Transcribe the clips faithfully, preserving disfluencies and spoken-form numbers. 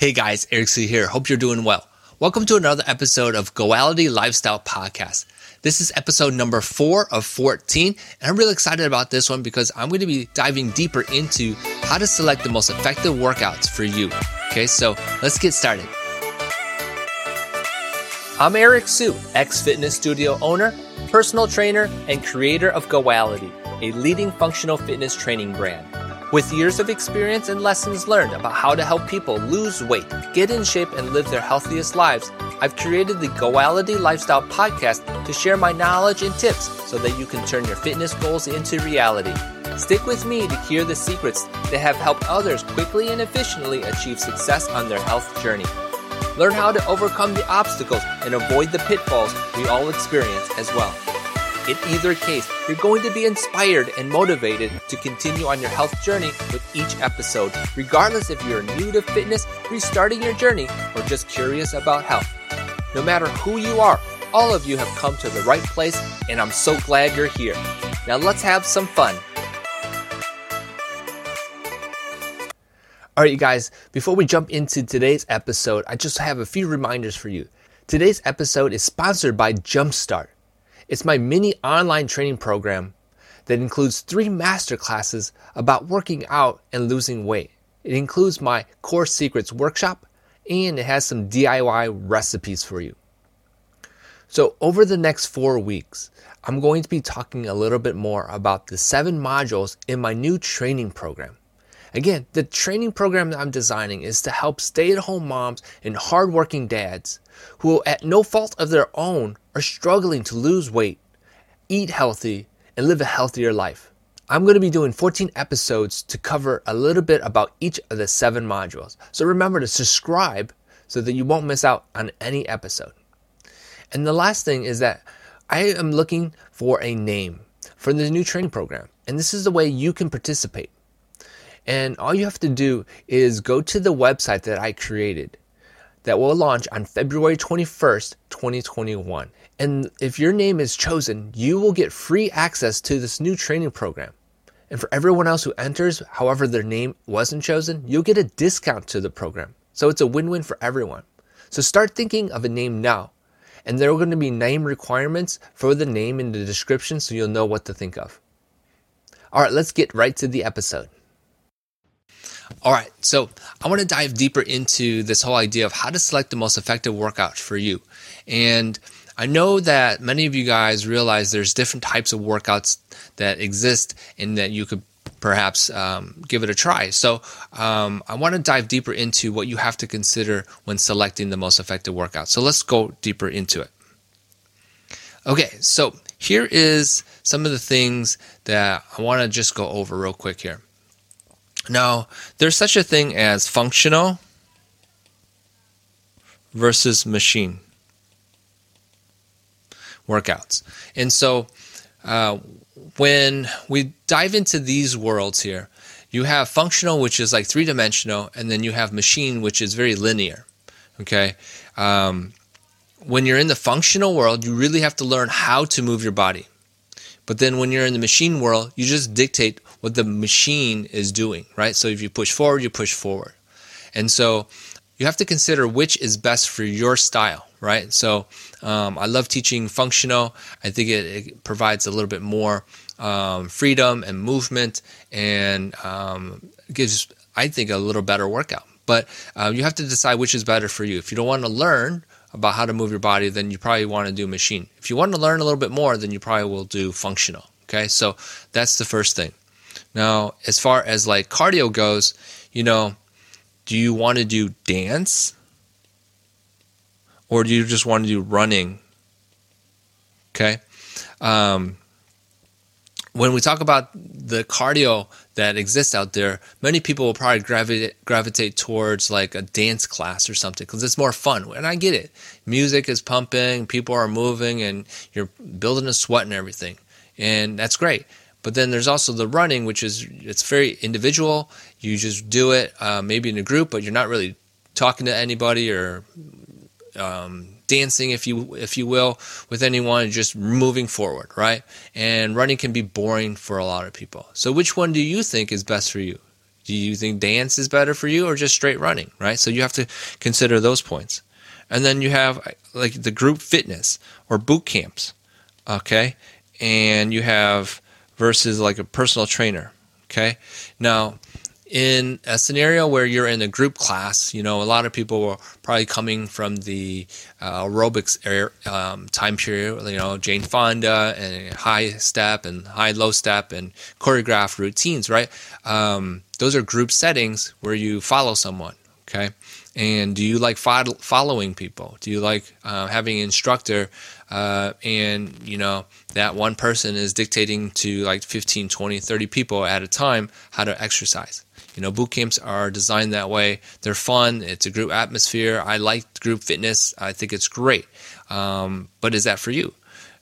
Hey guys, Eric Hsu here. Hope you're doing well. Welcome to another episode of Goality Lifestyle Podcast. This is episode number four of fourteen, and I'm really excited about this one because I'm going to be diving deeper into how to select the most effective workouts for you. Okay, so let's get started. I'm Eric Hsu, ex-fitness studio owner, personal trainer, and creator of Goality, a leading functional fitness training brand. With years of experience and lessons learned about how to help people lose weight, get in shape, and live their healthiest lives, I've created the Goality Lifestyle Podcast to share my knowledge and tips so that you can turn your fitness goals into reality. Stick with me to hear the secrets that have helped others quickly and efficiently achieve success on their health journey. Learn how to overcome the obstacles and avoid the pitfalls we all experience as well. In either case, you're going to be inspired and motivated to continue on your health journey with each episode, regardless if you're new to fitness, restarting your journey, or just curious about health. No matter who you are, all of you have come to the right place, and I'm so glad you're here. Now let's have some fun. All right, you guys, before we jump into today's episode, I just have a few reminders for you. Today's episode is sponsored by Jumpstart. It's my mini online training program that includes three master classes about working out and losing weight. It includes my Core Secrets workshop, and it has some D I Y recipes for you. So over the next four weeks, I'm going to be talking a little bit more about the seven modules in my new training program. Again, the training program that I'm designing is to help stay-at-home moms and hardworking dads who, at no fault of their own, are struggling to lose weight, eat healthy, and live a healthier life. I'm going to be doing fourteen episodes to cover a little bit about each of the seven modules. So remember to subscribe so that you won't miss out on any episode. And the last thing is that I am looking for a name for the new training program, and this is the way you can participate. And all you have to do is go to the website that I created that will launch on February twenty-first, twenty twenty-one. And if your name is chosen, you will get free access to this new training program. And for everyone else who enters, however their name wasn't chosen, you'll get a discount to the program. So it's a win-win for everyone. So start thinking of a name now. And there are going to be name requirements for the name in the description so you'll know what to think of. All right, let's get right to the episode. All right, so I want to dive deeper into this whole idea of how to select the most effective workouts for you. And I know that many of you guys realize there's different types of workouts that exist and that you could perhaps um, give it a try. So um, I want to dive deeper into what you have to consider when selecting the most effective workout. So let's go deeper into it. Okay, so here is some of the things that I want to just go over real quick here. Now, there's such a thing as functional versus machine workouts. And so uh, when we dive into these worlds here, you have functional, which is like three-dimensional, and then you have machine, which is very linear. Okay. Um, when you're in the functional world, you really have to learn how to move your body. But then when you're in the machine world, you just dictate what the machine is doing, right? So if you push forward, you push forward. And so you have to consider which is best for your style, right? So um, I love teaching functional. I think it, it provides a little bit more um, freedom and movement and um, gives, I think, a little better workout. But uh, you have to decide which is better for you. If you don't want to learn about how to move your body, then you probably want to do machine. If you want to learn a little bit more, then you probably will do functional, okay? So that's the first thing. Now, as far as like cardio goes, you know, do you want to do dance? Or do you just want to do running? Okay? Um, when we talk about the cardio that exists out there, many people will probably gravitate, gravitate towards like a dance class or something because it's more fun. And I get it. Music is pumping, people are moving, and you're building a sweat and everything. And that's great. But then there's also the running, which is, it's very individual. You just do it uh, maybe in a group, but you're not really talking to anybody or um, dancing, if you if you will, with anyone. You're just moving forward, right? And running can be boring for a lot of people. So which one do you think is best for you? Do you think dance is better for you or just straight running, right? So you have to consider those points. And then you have like the group fitness or boot camps, okay? And you have versus like a personal trainer, okay? Now, in a scenario where you're in a group class, you know, a lot of people are probably coming from the uh, aerobics era, um, time period, you know, Jane Fonda and high step and high low step and choreographed routines, right? Um, those are group settings where you follow someone, okay? And do you like fo- following people? Do you like uh, having an instructor uh, and, you know, that one person is dictating to like fifteen, twenty, thirty people at a time how to exercise? You know, boot camps are designed that way. They're fun. It's a group atmosphere. I like group fitness. I think it's great. Um, but is that for you?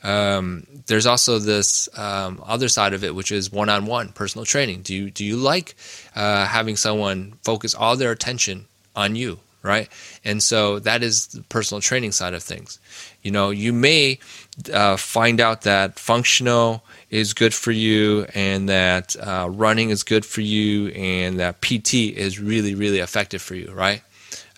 Um, there's also this um, other side of it, which is one-on-one personal training. Do you do you like uh, having someone focus all their attention on you, right? And so that is the personal training side of things. You know, you may uh, find out that functional is good for you and that uh, running is good for you and that P T is really, really effective for you, right?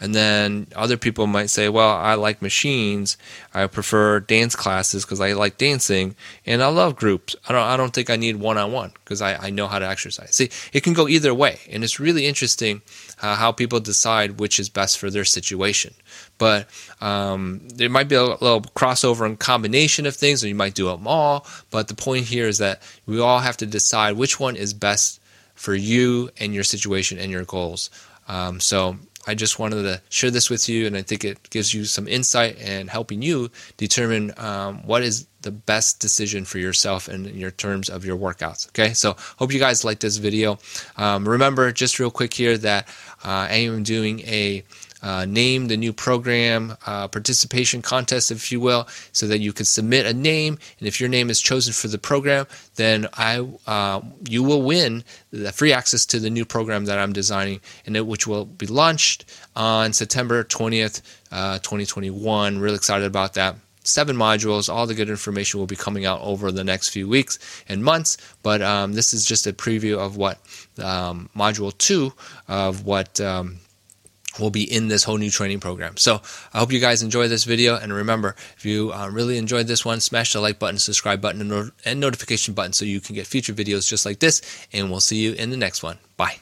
And then other people might say, well, I like machines. I prefer dance classes because I like dancing and I love groups. I don't I don't think I need one-on-one because I, I know how to exercise. See, it can go either way. And it's really interesting uh, how people decide which is best for their situation. But um, there might be a little crossover and combination of things, or you might do them all. But the point here is that we all have to decide which one is best for you and your situation and your goals. Um, so I just wanted to share this with you, and I think it gives you some insight and helping you determine um, what is the best decision for yourself in your terms of your workouts, okay? So hope you guys liked this video. Um, remember, just real quick here, that uh, I am doing a Uh, name the new program uh, participation contest, if you will, so that you could submit a name, and if your name is chosen for the program, then I uh, you will win the free access to the new program that I'm designing, and it, which will be launched on September twentieth, uh, twenty twenty-one. Really excited about that. Seven modules. All the good information will be coming out over the next few weeks and months, but um, this is just a preview of what um, module two of what um, will be in this whole new training program. So I hope you guys enjoy this video. And remember, if you uh, really enjoyed this one, smash the like button, subscribe button, and, not- and notification button so you can get future videos just like this. And we'll see you in the next one. Bye.